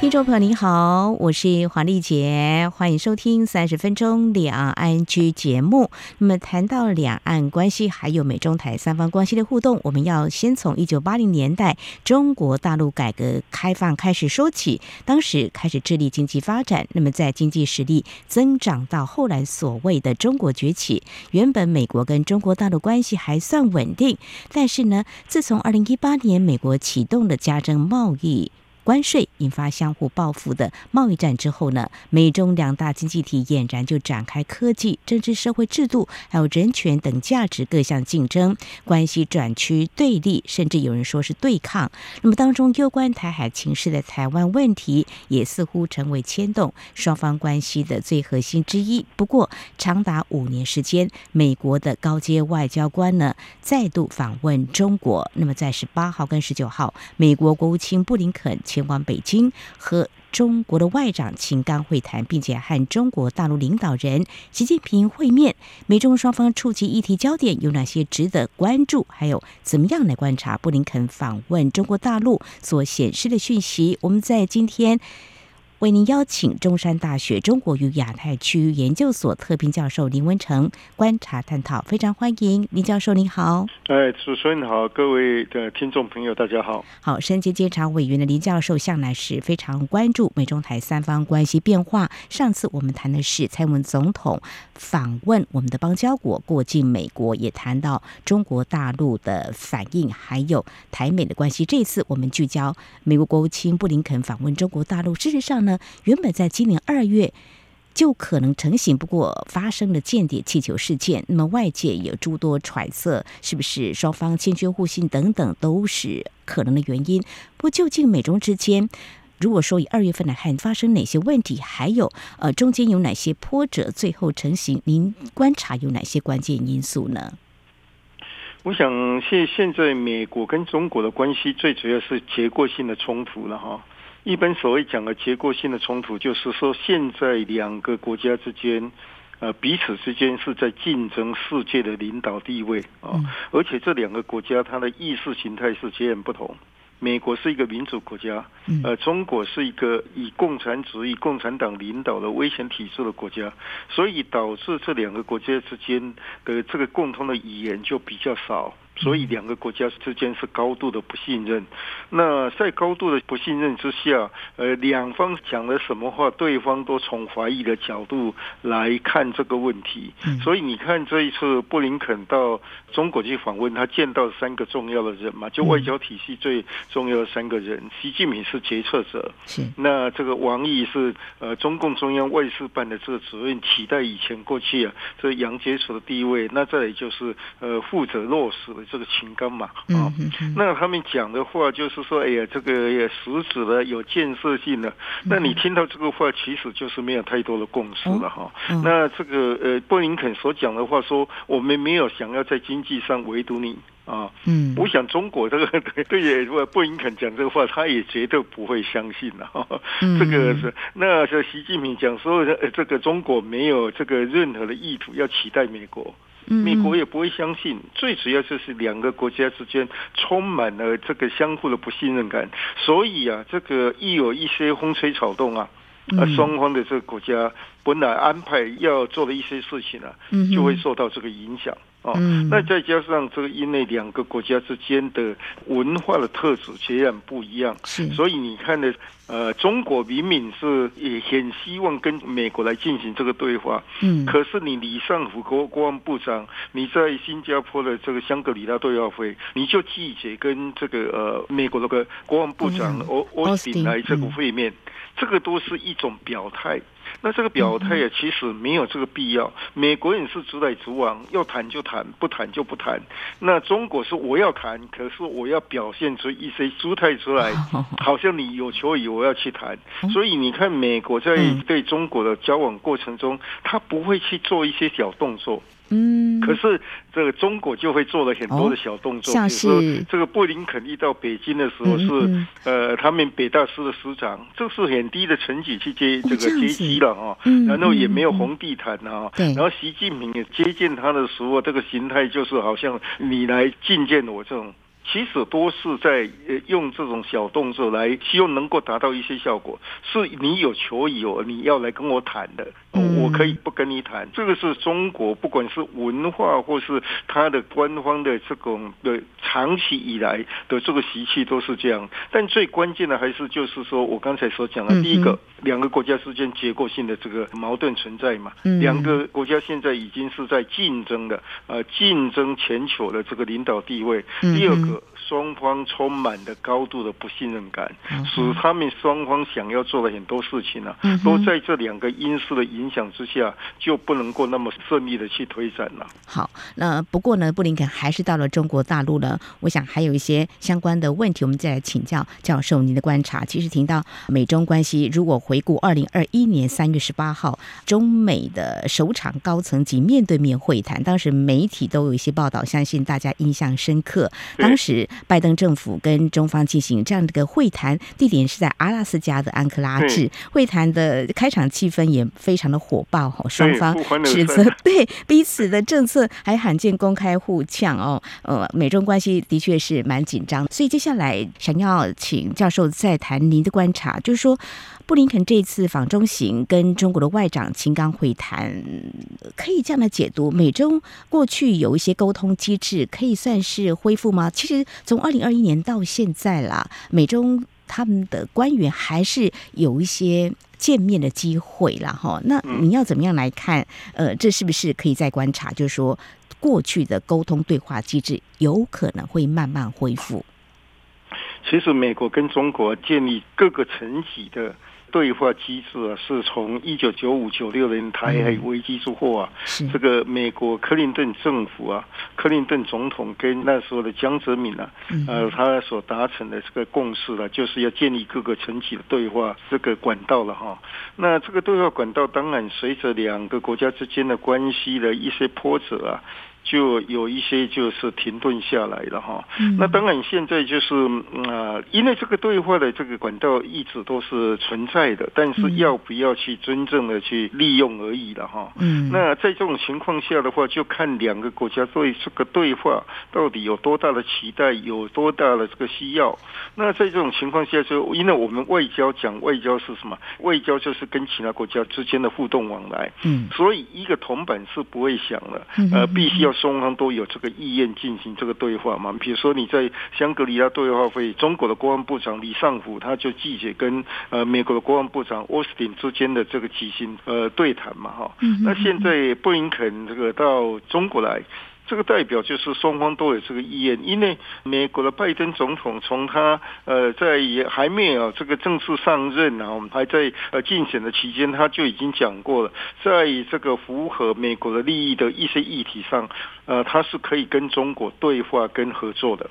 听众朋友你好，我是黄丽杰，欢迎收听30分钟两岸居节目。那么谈到两岸关系还有美中台三方关系的互动，我们要先从1980年代中国大陆改革开放开始说起。当时开始致力经济发展，那么在经济实力增长到后来所谓的中国崛起，原本美国跟中国大陆关系还算稳定，但是呢，自从2018年美国启动了加征贸易关税，引发相互报复的贸易战之后呢，美中两大经济体俨然就展开科技、政治、社会制度还有人权等价值各项竞争，关系转趋对立，甚至有人说是对抗。那么当中攸关台海情势的台湾问题也似乎成为牵动双方关系的最核心之一。不过长达5年时间，美国的高阶外交官呢再度访问中国。那么在18号跟19号，美国国务卿布林肯前往北京和中国的外长秦刚会谈，并且和中国大陆领导人习近平会面。美中双方触及议题焦点有哪些值得关注，还有怎么样来观察布林肯访问中国大陆所显示的讯息，我们在今天为您邀请中山大学中国与亚太区域研究所特聘教授林文成观察探讨，非常欢迎林教授。您好。主持人好，各位的听众朋友大家好。好，身兼监察委员的林教授向来是非常关注美中台三方关系变化。上次我们谈的是蔡英文总统访问我们的邦交国过境美国，也谈到中国大陆的反应还有台美的关系。这次我们聚焦美国国务卿布林肯访问中国大陆，事实上呢原本在今年2月就可能成型，不过发生了间谍气球事件，那么外界有诸多揣测，是不是双方欠缺互信等等都是可能的原因。不过究竟美中之间如果说以2月份来看发生哪些问题，还有中间有哪些波折最后成型，您观察有哪些关键因素呢？我想现在美国跟中国的关系最主要是结构性的冲突了哈。一般所谓讲的结构性的冲突，就是说现在两个国家之间彼此之间是在竞争世界的领导地位啊，而且这两个国家它的意识形态是截然不同。美国是一个民主国家，中国是一个以共产主义、共产党领导的威权体制的国家，所以导致这两个国家之间的这个共同的语言就比较少，所以两个国家之间是高度的不信任。那在高度的不信任之下，两方讲了什么话，对方都从怀疑的角度来看这个问题。所以你看这一次布林肯到中国去访问，他见到3个重要的人嘛，就外交体系最重要的3个人，习近平是决策者，那这个王毅是中共中央外事办的这个主任，取代以前过去这杨洁篪的地位。那再来就是负责落实的这个秦刚嘛，那他们讲的话就是说，哎呀，这个也实质的有建设性的。那你听到这个话，其实就是没有太多的共识了哈。那这个布林肯所讲的话说，我们没有想要在经济上围堵你。我想中国这个对布林肯讲这个话，他也绝对不会相信了。这个是那习近平讲说，这个中国没有这个任何的意图要取代美国。美国也不会相信，最主要就是两个国家之间充满了这个相互的不信任感，所以啊，这个一有一些风吹草动啊，双方的这个国家本来安排要做的一些事情啊，就会受到这个影响。那再加上这个因为两个国家之间的文化的特质截然不一样，所以你看呢，中国明明是也很希望跟美国来进行这个对话，可是你李尚福国防部长，你在新加坡的这个香格里拉对话会，你就拒绝跟这个美国的国防部长奥斯汀来这个会面，这个都是一种表态。那这个表态也其实没有这个必要，美国人是直来直往，要谈就谈，不谈就不谈。那中国是我要谈，可是我要表现出一些姿态出来，好像你有求于我要去谈。所以你看美国在对中国的交往过程中，他不会去做一些小动作。嗯，可是这个中国就会做了很多的小动作，像是这个布林肯遇到北京的时候是他们北大师的师长，这是很低的层级去接这个接机了哈，然后也没有红地毯哈，然后习近平也接见他的时候，这个形态就是好像你来觐见我这种。其实都是在用这种小动作来希望能够达到一些效果，是你有求于我，你要来跟我谈的，我可以不跟你谈。这个是中国不管是文化或是它的官方的这种的长期以来的这个习气都是这样。但最关键的还是就是说我刚才所讲的，第一个，两个国家之间结构性的这个矛盾存在嘛，两个国家现在已经是在竞争的，竞争全球的这个领导地位。第二个，双方充满了高度的不信任感，使他们双方想要做的很多事情呢，都在这两个因素的影响之下，就不能够那么顺利的去推展了。好，那不过呢，布林肯还是到了中国大陆了。我想还有一些相关的问题，我们再来请教教授您的观察。其实听到美中关系，如果回顾2021年3月18号中美的首场高层级面对面会谈，当时媒体都有一些报道，相信大家印象深刻。当时拜登政府跟中方进行这样的一个会谈，地点是在阿拉斯加的安克拉治。会谈的开场气氛也非常的火爆，双方指责对彼此的政策，还罕见公开互呛哦。美中关系的确是蛮紧张，所以接下来想要请教授再谈您的观察，就是说布林肯这次访中行跟中国的外长秦刚会谈，可以这样的解读，美中过去有一些沟通机制可以算是恢复吗？其实从2021年到现在啦，美中他们的官员还是有一些见面的机会啦哈。那你要怎么样来看？这是不是可以再观察？就是说，过去的沟通对话机制有可能会慢慢恢复。其实，美国跟中国建立各个层级的对话机制啊，是从1995、96年台海危机之后啊，这个美国克林顿政府啊，克林顿总统跟那时候的江泽民啊，他所达成的这个共识了，就是要建立各个层级的对话这个管道了哈。那这个对话管道，当然随着两个国家之间的关系的一些波折啊，就有一些就是停顿下来了哈。那当然现在就是因为这个对话的这个管道一直都是存在的，但是要不要去真正的去利用而已了哈。那在这种情况下的话，就看两个国家对这个对话到底有多大的期待，有多大的这个需要。那在这种情况下，就因为我们外交讲外交是什么？外交就是跟其他国家之间的互动往来。所以一个铜板是不会响的，必须要双方都有这个意愿进行这个对话嘛。比如说你在香格里拉对话会，中国的国防部长李尚福他就拒绝跟美国的国防部长奥斯汀之间的这个举行对谈嘛哈。那现在布林肯这个到中国来，这个代表就是双方都有这个意愿，因为美国的拜登总统从他在还没有这个正式上任啊，我们还在竞选的期间，他就已经讲过了，在这个符合美国的利益的一些议题上，他是可以跟中国对话跟合作的。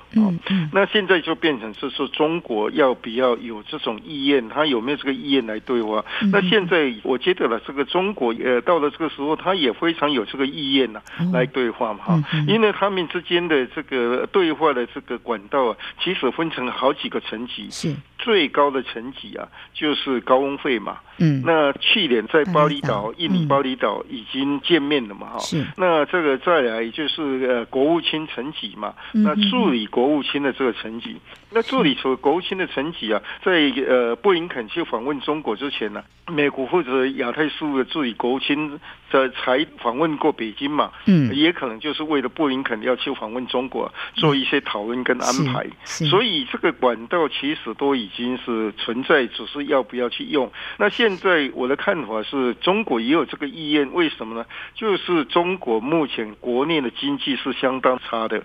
那现在就变成是说中国要不要有这种意愿，他有没有这个意愿来对话？那现在我觉得了，这个中国到了这个时候，他也非常有这个意愿呢来对话嘛哈。因为他们之间的这个对话的这个管道啊，其实分成好几个层级。是。最高的层级啊，就是高峰会嘛。那去年在巴厘岛，印尼巴厘岛已经见面了嘛哈。是。那这个再来就是国务卿层级嘛。那助理国务卿的这个层级，那助理国务卿的层级啊，在布林肯去访问中国之前呢，美国负责亚太事务的助理国务卿才访问过北京嘛。也可能就是为了布林肯要去访问中国做一些讨论跟安排。所以这个管道其实都已经是存在，只是要不要去用。那现在我的看法是，中国也有这个意愿，为什么呢？就是中国目前国内的经济是相当差的，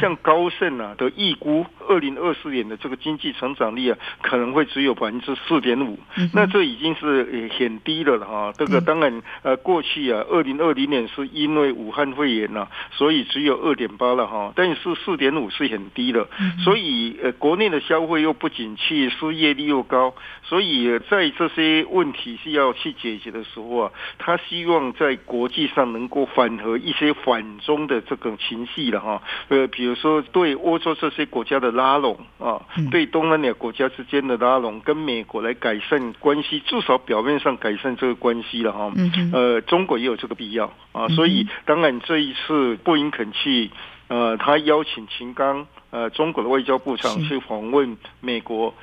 像高盛啊的预估，2024年的这个经济成长率啊，可能会只有4.5%，那这已经是很低了哈。这个当然过去啊，2020年是因为武汉肺炎啊，所以只有2.8了哈，但是4.5是很低的，所以国内的消费又不景气。利，失业率又高，所以在这些问题是要去解决的时候啊，他希望在国际上能够缓和一些反中的这种情绪了哈。比如说对欧洲这些国家的拉拢啊，对东南亚国家之间的拉拢，跟美国来改善关系，至少表面上改善这个关系了哈。中国也有这个必要啊，所以当然这一次布林肯去。他邀请秦刚，中国的外交部长去访问美国，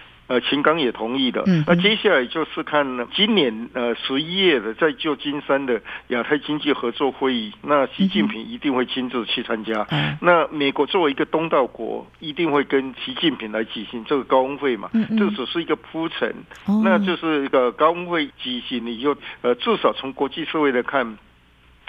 秦刚也同意的。那接下来就是看今年11月的在旧金山的亚太经济合作会议，那习近平一定会亲自去参加。那美国作为一个东道国，一定会跟习近平来举行这个高峰会嘛？这只是一个铺陈，那就是一个高峰会举行以后，至少从国际社会来看。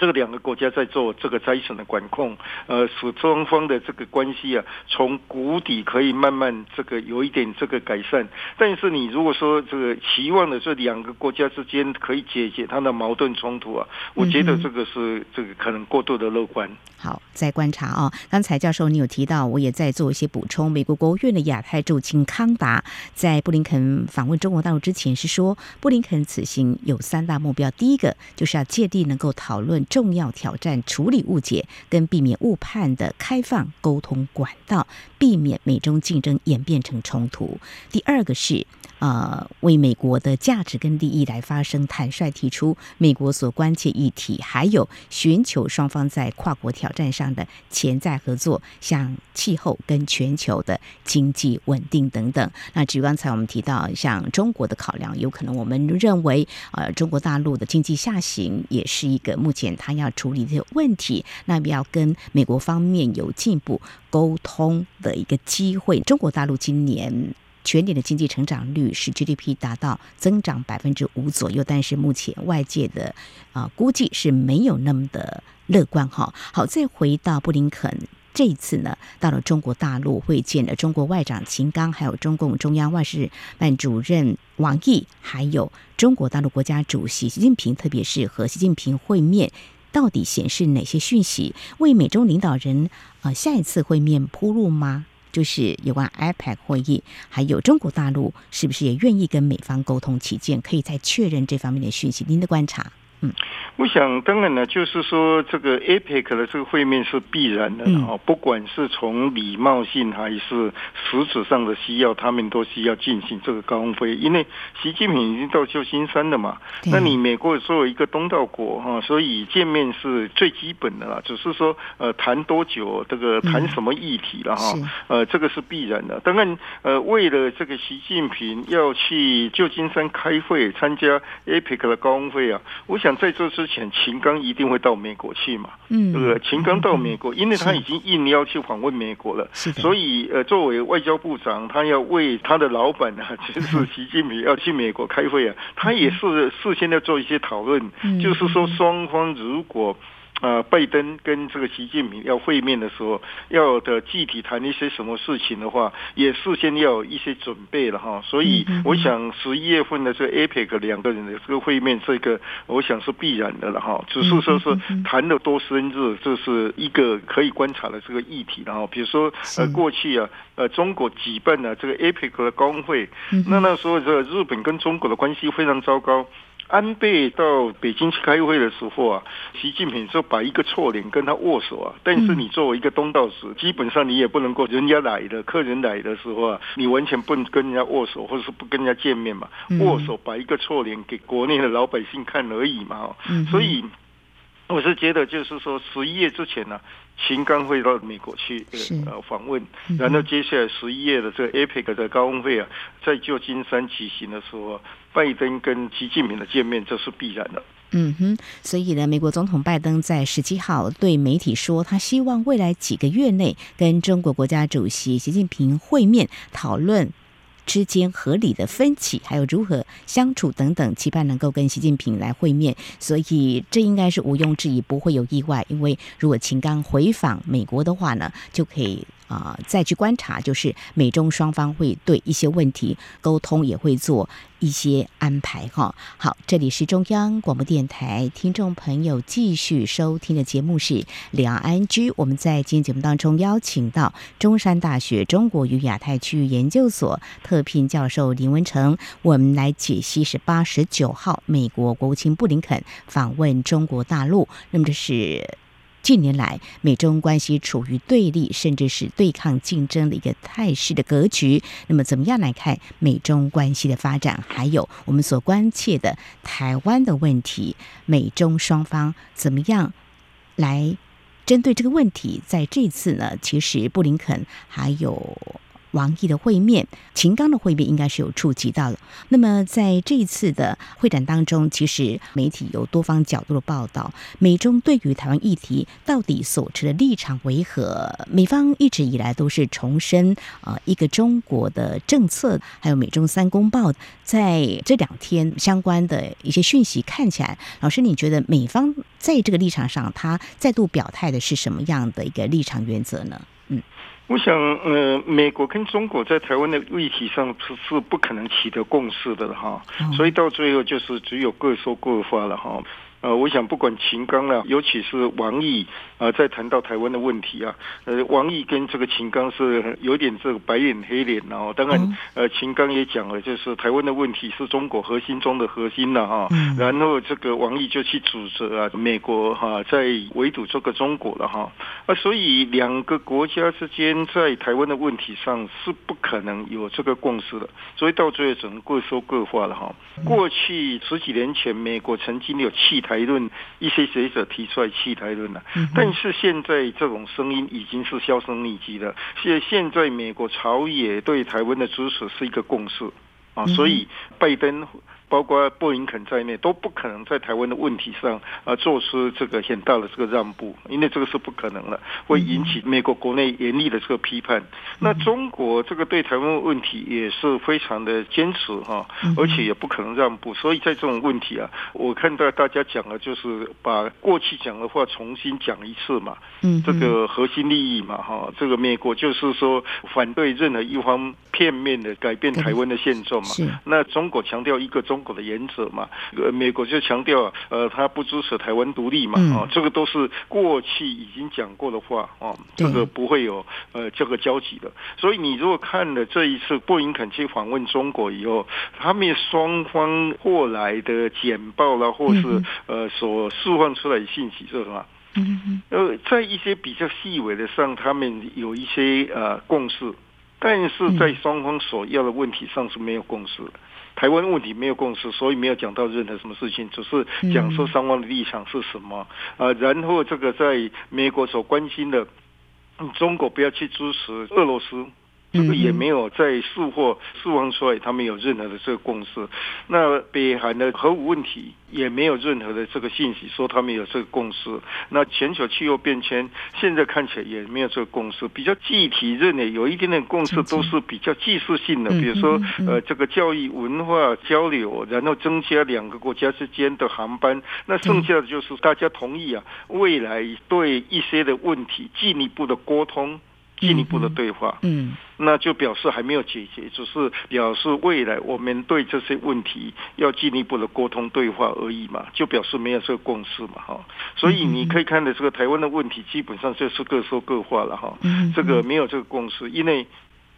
这个两个国家在做这个灾损的管控，使双方的这个关系啊，从谷底可以慢慢这个有一点这个改善。但是你如果说这个期望的这两个国家之间可以解决它的矛盾冲突啊，我觉得这个是这个可能过度的乐观。好，再观察啊。刚才教授你有提到，我也在做一些补充。美国国务院的亚太驻青康达在布林肯访问中国大陆之前是说，布林肯此行有三大目标，第一个就是要借地能够讨论。重要挑战处理误解跟避免误判的开放沟通管道，避免美中竞争演变成冲突。第二个是为美国的价值跟利益来发声，坦率提出美国所关切议题，还有寻求双方在跨国挑战上的潜在合作，像气候跟全球的经济稳定等等。那至于刚才我们提到像中国的考量，有可能我们认为中国大陆的经济下行也是一个目前他要处理的问题，那要跟美国方面有进一步沟通的一个机会。中国大陆今年全年的经济成长率是 GDP 达到增长 5% 左右，但是目前外界的估计是没有那么的乐观。好，再回到布林肯这一次呢，到了中国大陆会见了中国外长秦刚，还有中共中央外事办主任王毅，还有中国大陆国家主席习近平，特别是和习近平会面，到底显示哪些讯息，为美中领导人下一次会面铺路吗？就是有关 APEC 会议，还有中国大陆是不是也愿意跟美方沟通起见，可以再确认这方面的讯息，您的观察？我想当然了，就是说这个 APEC 的这个会面是必然的啊，不管是从礼貌性还是实质上的需要，他们都需要进行这个高峰会，因为习近平已经到旧金山了嘛。那你美国作为一个东道国哈，所以见面是最基本的啦，只是说谈多久，这个谈什么议题了哈，这个是必然的。当然为了这个习近平要去旧金山开会参加 APEC 的高峰会啊，我想在这之前，秦刚一定会到美国去嘛？秦刚到美国，因为他已经应邀去访问美国了，所以作为外交部长，他要为他的老板啊，就是习近平要去美国开会啊，他也是事先要做一些讨论，就是说双方如果。拜登跟这个习近平要会面的时候，要的具体谈一些什么事情的话，也事先要有一些准备了哈。所以我想11月份的这个 APEC 两个人的这个会面，这个我想是必然的了哈。只是说是谈得多深入，这是一个可以观察的这个议题了哈。比如说过去啊，中国举办了这个 APEC 的高峰会，那时候这日本跟中国的关系非常糟糕。安倍到北京去开会的时候啊，习近平就摆一个臭脸跟他握手啊，但是你作为一个东道主，基本上你也不能够人家来的客人来的时候啊，你完全不能跟人家握手，或者是不跟人家见面嘛，握手摆一个臭脸给国内的老百姓看而已嘛。所以我是觉得就是说11月之前呢，秦刚会到美国去访问，然后接下来11月的这个 APEC 的高峰会啊，在旧金山举行的时候，拜登跟习近平的见面这是必然的。所以呢，美国总统拜登在17号对媒体说，他希望未来几个月内跟中国国家主席习近平会面，讨论之间合理的分歧，还有如何相处等等，期盼能够跟习近平来会面。所以这应该是毋庸置疑，不会有意外，因为如果秦刚回访美国的话呢，就可以再去观察，就是美中双方会对一些问题沟通，也会做一些安排哈。好，这里是中央广播电台，听众朋友继续收听的节目是两岸居。我们在今天节目当中邀请到中山大学中国与亚太区域研究所特聘教授林文成，我们来解析是89号美国国务卿布林肯访问中国大陆。那么这是近年来美中关系处于对立甚至是对抗竞争的一个态势的格局，那么怎么样来看美中关系的发展，还有我们所关切的台湾的问题，美中双方怎么样来针对这个问题？在这次呢，其实布林肯还有王毅的会面，秦刚的会面应该是有触及到了。那么在这一次的会展当中，其实媒体有多方角度的报道，美中对于台湾议题到底所持的立场为何？美方一直以来都是重申一个中国的政策，还有美中三公报。在这两天相关的一些讯息看起来，老师你觉得美方在这个立场上，他再度表态的是什么样的一个立场原则呢？我想，美国跟中国在台湾的议题上是不可能取得共识的哈，所以到最后就是只有各说各话了哈。我想不管秦刚啦，尤其是王毅在谈到台湾的问题啊，王毅跟这个秦刚是有点这个白脸黑脸啦、啊。当然，秦刚也讲了，就是台湾的问题是中国核心中的核心啦、啊、哈、嗯。然后这个王毅就去指责啊美国哈、在围堵这个中国了哈。所以两个国家之间在台湾的问题上是不可能有这个共识的，所以到最后只能各说各话了哈。过去十几年前，美国曾经有弃台论，一些学者提出来弃台论了、啊，但是现在这种声音已经是销声匿迹了。现在美国朝野对台湾的支持是一个共识啊，所以拜登包括布林肯在内都不可能在台湾的问题上做出这个很大的这个让步，因为这个是不可能了，会引起美国国内严厉的这个批判。那中国这个对台湾问题也是非常的坚持哈，而且也不可能让步。所以在这种问题啊，我看到大家讲的就是把过去讲的话重新讲一次嘛，这个核心利益嘛哈，这个美国就是说反对任何一方片面的改变台湾的现状嘛。那中国强调一个中国的原则嘛，美国就强调他不支持台湾独立嘛，这个都是过去已经讲过的话这个不会有这个交集的。所以你如果看了这一次布林肯去访问中国以后，他们双方后来的简报啦，或是所释放出来的信息是什么？在一些比较细微的上，他们有一些共识，但是在双方所要的问题上是没有共识的。台湾问题没有共识，所以没有讲到任何什么事情，只是讲说双方的立场是什么然后这个在美国所关心的中国不要去支持俄罗斯，这个也没有在释放出来，他们有任何的这个共识。那北韩的核武问题也没有任何的这个信息说他们有这个共识。那全球气候变迁现在看起来也没有这个共识，比较具体认为有一点点共识都是比较技术性的，比如说这个教育文化交流，然后增加两个国家之间的航班。那剩下的就是大家同意啊，未来对一些的问题进一步的沟通，进一步的对话，那就表示还没有解决，只是表示未来我们对这些问题要进一步的沟通对话而已嘛，就表示没有这个共识嘛哈。所以你可以看到这个台湾的问题基本上就是各说各话了哈，这个没有这个共识，因为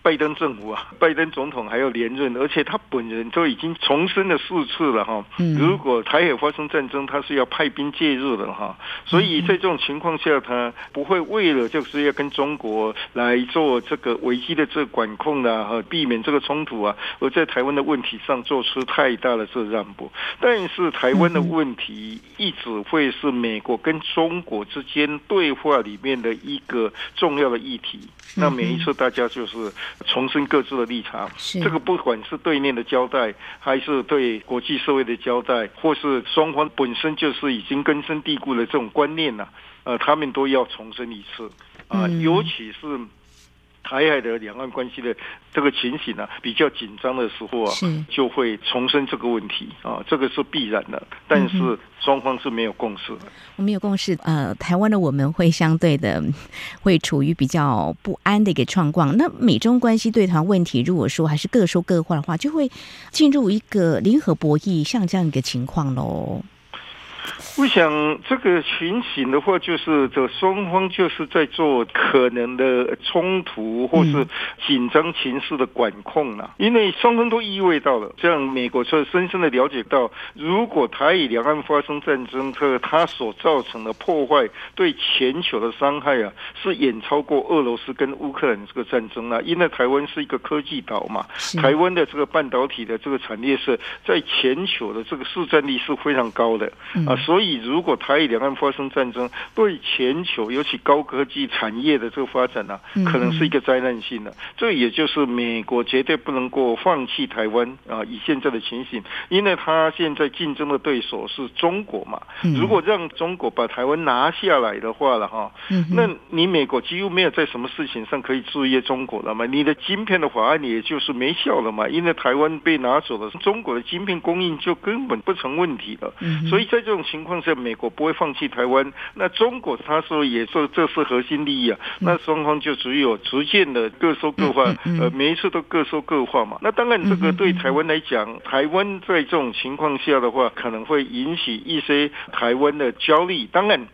拜登政府啊，拜登总统还要连任，而且他本人都已经重申了4次了哈。如果台海发生战争，他是要派兵介入的哈。所以在这种情况下，他不会为了就是要跟中国来做这个危机的这管控啦、和避免这个冲突啊，而在台湾的问题上做出太大的这让步。但是台湾的问题一直会是美国跟中国之间对话里面的一个重要的议题。那每一次大家就是重申各自的立场，这个不管是对内的交代，还是对国际社会的交代，或是双方本身就是已经根深蒂固的这种观念他们都要重申一次尤其是台海的两岸关系的这个情形啊比较紧张的时候啊，就会重申这个问题啊，这个是必然的，但是双方是没有共识的。我们有共识，台湾的我们会相对的会处于比较不安的一个状况。那美中关系对谈问题，如果说还是各说各话的话，就会进入一个零和博弈，像这样一个情况喽。我想这个情形的话，就是这双方就是在做可能的冲突或是紧张情势的管控啦。因为双方都意味到了，这样美国就深深的了解到，如果台以两岸发生战争，它所造成的破坏对全球的伤害啊，是远超过俄罗斯跟乌克兰这个战争啦。因为台湾是一个科技岛嘛，台湾的这个半导体的这个产业是在全球的这个市占率是非常高的啊，所以如果台以两岸发生战争，对全球尤其高科技产业的这个发展呢、可能是一个灾难性的。这也就是美国绝对不能够放弃台湾啊！以现在的情形，因为他现在竞争的对手是中国嘛，如果让中国把台湾拿下来的话了哈，那你美国几乎没有在什么事情上可以制约中国了嘛？你的晶片的法案也就是没效了嘛，因为台湾被拿走了，中国的晶片供应就根本不成问题了。所以在这种情况下，美国不会放弃台湾，那中国他说也说这是核心利益啊，那双方就只有逐渐的各说各话，每一次都各说各话嘛。那当然这个对台湾来讲，台湾在这种情况下的话，可能会引起一些台湾的焦虑，当然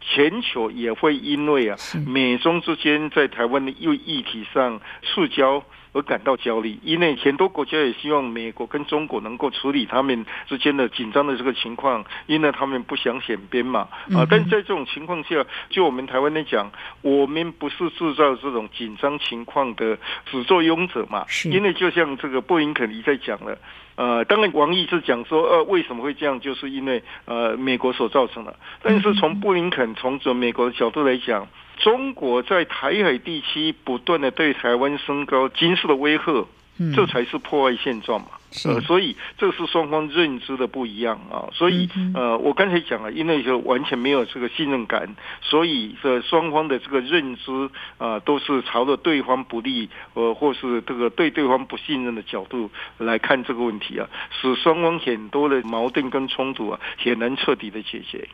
全球也会因为啊美中之间在台湾的议题上触礁而感到焦虑，因为很多国家也希望美国跟中国能够处理他们之间的紧张的这个情况，因为他们不想显边嘛但在这种情况下，就我们台湾来讲，我们不是制造这种紧张情况的始作俑者嘛，因为就像这个布林肯一再讲了当然王毅是讲说为什么会这样，就是因为美国所造成的，但是从布林肯从美国的角度来讲，中国在台海地区不断的对台湾升高军事的威吓，这才是破坏现状嘛。所以这是双方认知的不一样啊，所以我刚才讲了，因为就完全没有这个信任感，所以这双方的这个认知都是朝着对方不利或是这个对对方不信任的角度来看这个问题啊，使双方很多的矛盾跟冲突啊很难彻底的解决。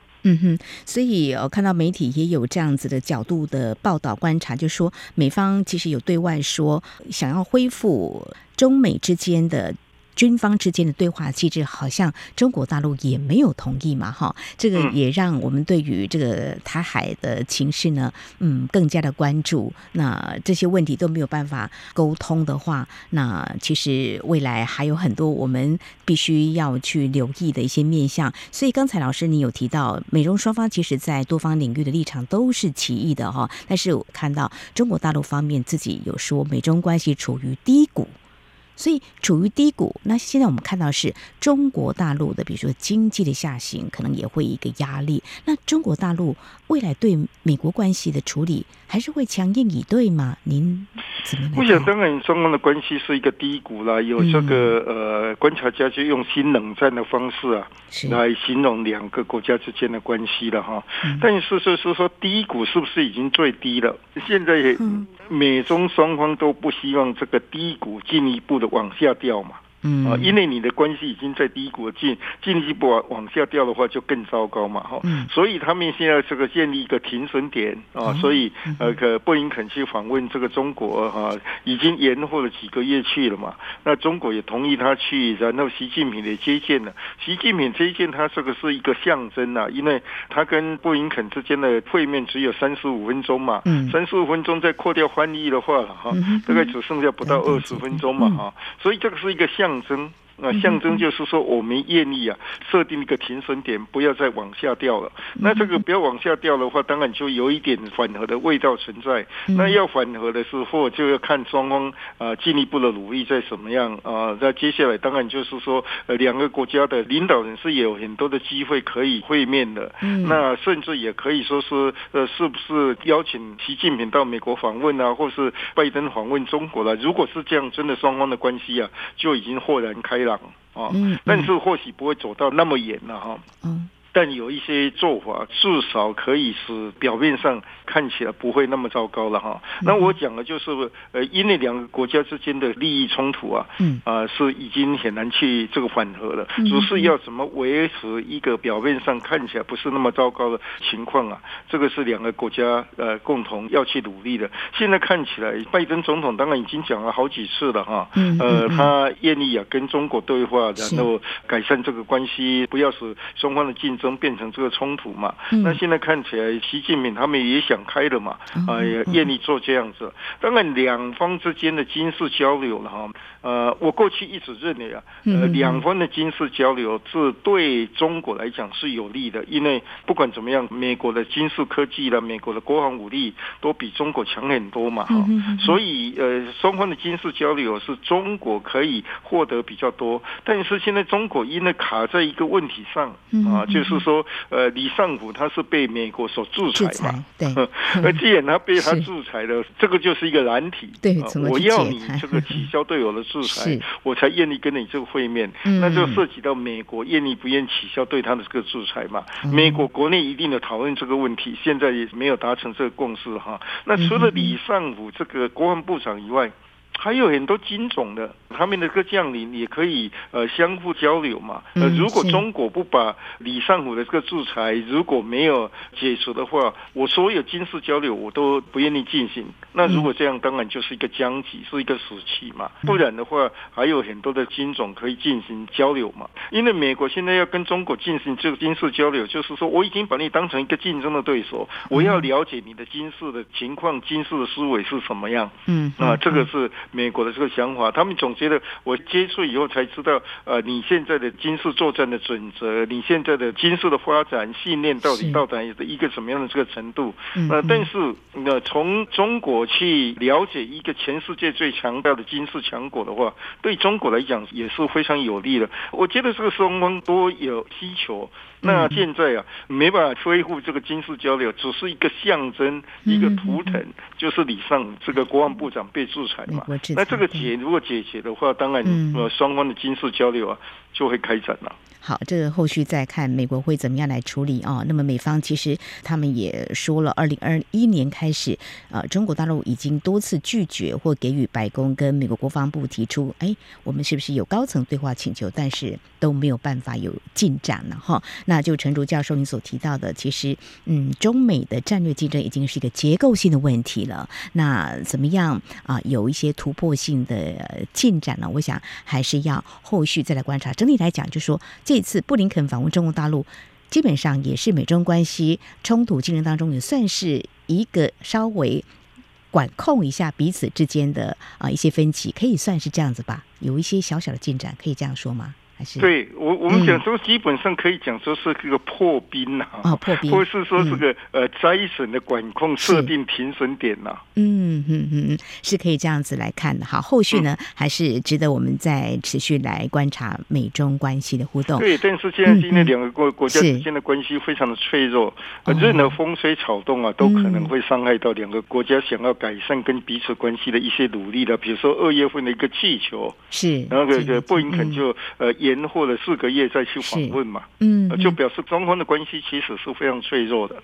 所以我看到媒体也有这样子的角度的报道观察，就说美方其实有对外说想要恢复中美之间的军方之间的对话机制，好像中国大陆也没有同意嘛，哈，这个也让我们对于这个台海的情势呢，更加的关注。那这些问题都没有办法沟通的话，那其实未来还有很多我们必须要去留意的一些面向。所以刚才老师你有提到，美中双方其实在多方领域的立场都是歧义的哈，但是我看到中国大陆方面自己有说，美中关系处于低谷。所以处于低谷，那现在我们看到是中国大陆的比如说经济的下行，可能也会一个压力，那中国大陆未来对美国关系的处理还是会强硬以对吗？您怎么来看？我想当然双方的关系是一个低谷啦，有这个观察家就用新冷战的方式啊来形容两个国家之间的关系了哈。但是就是说低谷是不是已经最低了？现在也美中双方都不希望这个低谷进一步的往下掉嘛，因为你的关系已经在低谷进一步往下掉的话就更糟糕嘛，所以他们现在这个建立一个停损点所以布林肯去访问这个中国已经延后了几个月去了嘛，那中国也同意他去，然后习近平也接见了，习近平接见他这个是一个象征啊，因为他跟布林肯之间的会面只有35分钟嘛，35分钟再扣掉翻译的话大概只剩下不到20分钟嘛所以这个是一个象征就是说我们愿意设定一个停损点，不要再往下掉了。那这个不要往下掉的话，当然就有一点缓和的味道存在。那要缓和的时候，就要看双方进一步的努力在什么样那接下来当然就是说两个国家的领导人是有很多的机会可以会面的。那甚至也可以说是是不是邀请习近平到美国访问啊，或是拜登访问中国了？如果是这样，真的双方的关系就已经豁然开朗但是或许不会走到那么远了但有一些做法至少可以使表面上看起来不会那么糟糕了哈。那我讲的就是因为两个国家之间的利益冲突啊，是已经很难去这个缓和了，只是要怎么维持一个表面上看起来不是那么糟糕的情况啊，这个是两个国家共同要去努力的。现在看起来拜登总统当然已经讲了好几次了哈，他愿意啊跟中国对话，然后改善这个关系，不要使双方的竞争变成这个冲突嘛。那现在看起来习近平他们也想开了嘛，愿意做这样子。当然两方之间的军事交流了哈，我过去一直认为啊，两方的军事交流是对中国来讲是有利的，因为不管怎么样，美国的军事科技啦，美国的国防武力都比中国强很多嘛哈，所以双方的军事交流是中国可以获得比较多，但是现在中国因为卡在一个问题上啊，就是说李尚福他是被美国所制裁嘛，对，既然他被他制裁了，这个就是一个难题。对，我要你这个取消对我的制裁，我才愿意跟你这个会面。那就涉及到美国愿意不愿意取消对他的这个制裁嘛。美国国内一定有讨论这个问题，现在也没有达成这个共识哈。那除了李尚福这个国防部长以外，还有很多军种的，他们的各将领也可以相互交流嘛。如果中国不把李尚福的这个制裁如果没有解除的话，我所有军事交流我都不愿意进行。那如果这样，当然就是一个僵局，是一个死期嘛。不然的话，还有很多的军种可以进行交流嘛。因为美国现在要跟中国进行这个军事交流，就是说我已经把你当成一个竞争的对手，我要了解你的军事的情况、军事的思维是什么样。这个是美国的这个想法，他们总觉得我接触以后才知道，你现在的军事作战的准则，你现在的军事的发展训练到底到达一个什么样的这个程度？但是从中国去了解一个全世界最强大的军事强国的话，对中国来讲也是非常有利的。我觉得这个双方都有需求。那现在啊，没办法恢复这个军事交流，只是一个象征，一个图腾，就是李尚福这个国防部长被制裁嘛。那这个如果解决的话，当然双方的军事交流啊就会开展了。好，这个后续再看美国会怎么样来处理啊。那么美方其实他们也说了，2021年开始，中国大陆已经多次拒绝或给予白宫跟美国国防部提出，我们是不是有高层对话请求，但是都没有办法有进展了哈。那就陈竺教授您所提到的，其实中美的战略竞争已经是一个结构性的问题了。那怎么样啊，有一些突破性的进展呢？我想还是要后续再来观察。整体来讲，就说这次布林肯访问中国大陆，基本上也是美中关系冲突竞争当中也算是一个稍微管控一下彼此之间的一些分歧，可以算是这样子吧？有一些小小的进展，可以这样说吗？对，我们讲说，基本上可以讲说是这个破冰啊，破冰，或是说这个灾损的管控设定停损点呐，是可以这样子来看的。好，后续呢还是值得我们再持续来观察美中关系的互动。对，但是现在因为两个国家之间的关系非常的脆弱，任何风吹草动啊，都可能会伤害到两个国家想要改善跟彼此关系的一些努力的。比如说2月份的一个气球，是然后布林肯就延后了4个月再去访问嘛，就表示双方的关系其实是非常脆弱的。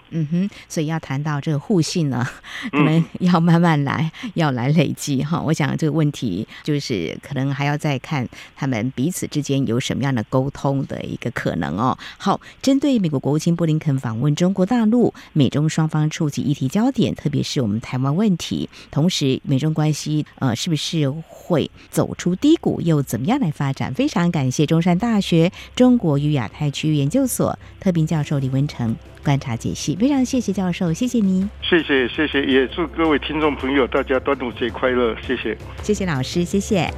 所以要谈到这个互信呢，可能要慢慢来，要来累积哈。我想这个问题就是可能还要再看他们彼此之间有什么样的沟通的一个可能哦。好，针对美国国务卿布林肯访问中国大陆，美中双方触及议题焦点，特别是我们台湾问题，同时美中关系是不是会走出低谷，又怎么样来发展？非常感谢中山大学中国与亚太区域研究所特聘教授李文成观察解析，非常谢谢教授，谢谢您，谢谢，也祝各位听众朋友大家端午节快乐，谢谢老师，谢谢。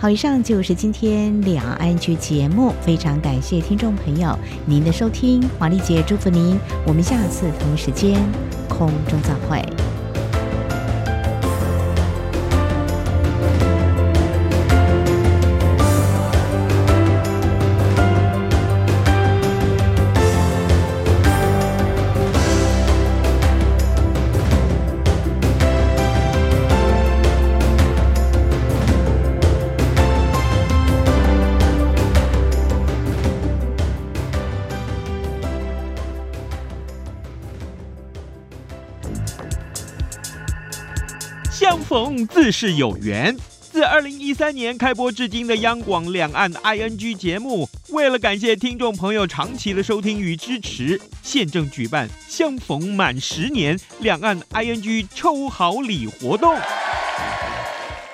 好，以上就是今天两岸局节目，非常感谢听众朋友您的收听，华丽姐祝福您，我们下次同时间空中再会。逢自是有缘。自2013年开播至今的央广两岸 ING 节目，为了感谢听众朋友长期的收听与支持，现正举办相逢满10年两岸 ING 抽好礼活动。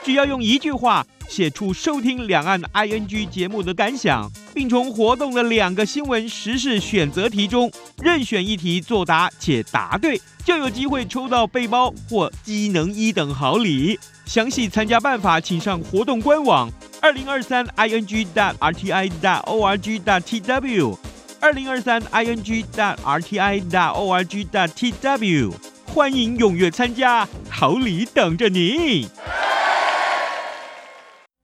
只要用一句话写出收听两岸 ING 节目的感想，并从活动的2个新闻时事选择题中任选一题作答且答对，就有机会抽到背包或机能衣等好礼。详细参加办法请上活动官网 2023ing.rti.org.tw 2023ing.rti.org.tw， 欢迎踊跃参加，好礼等着你。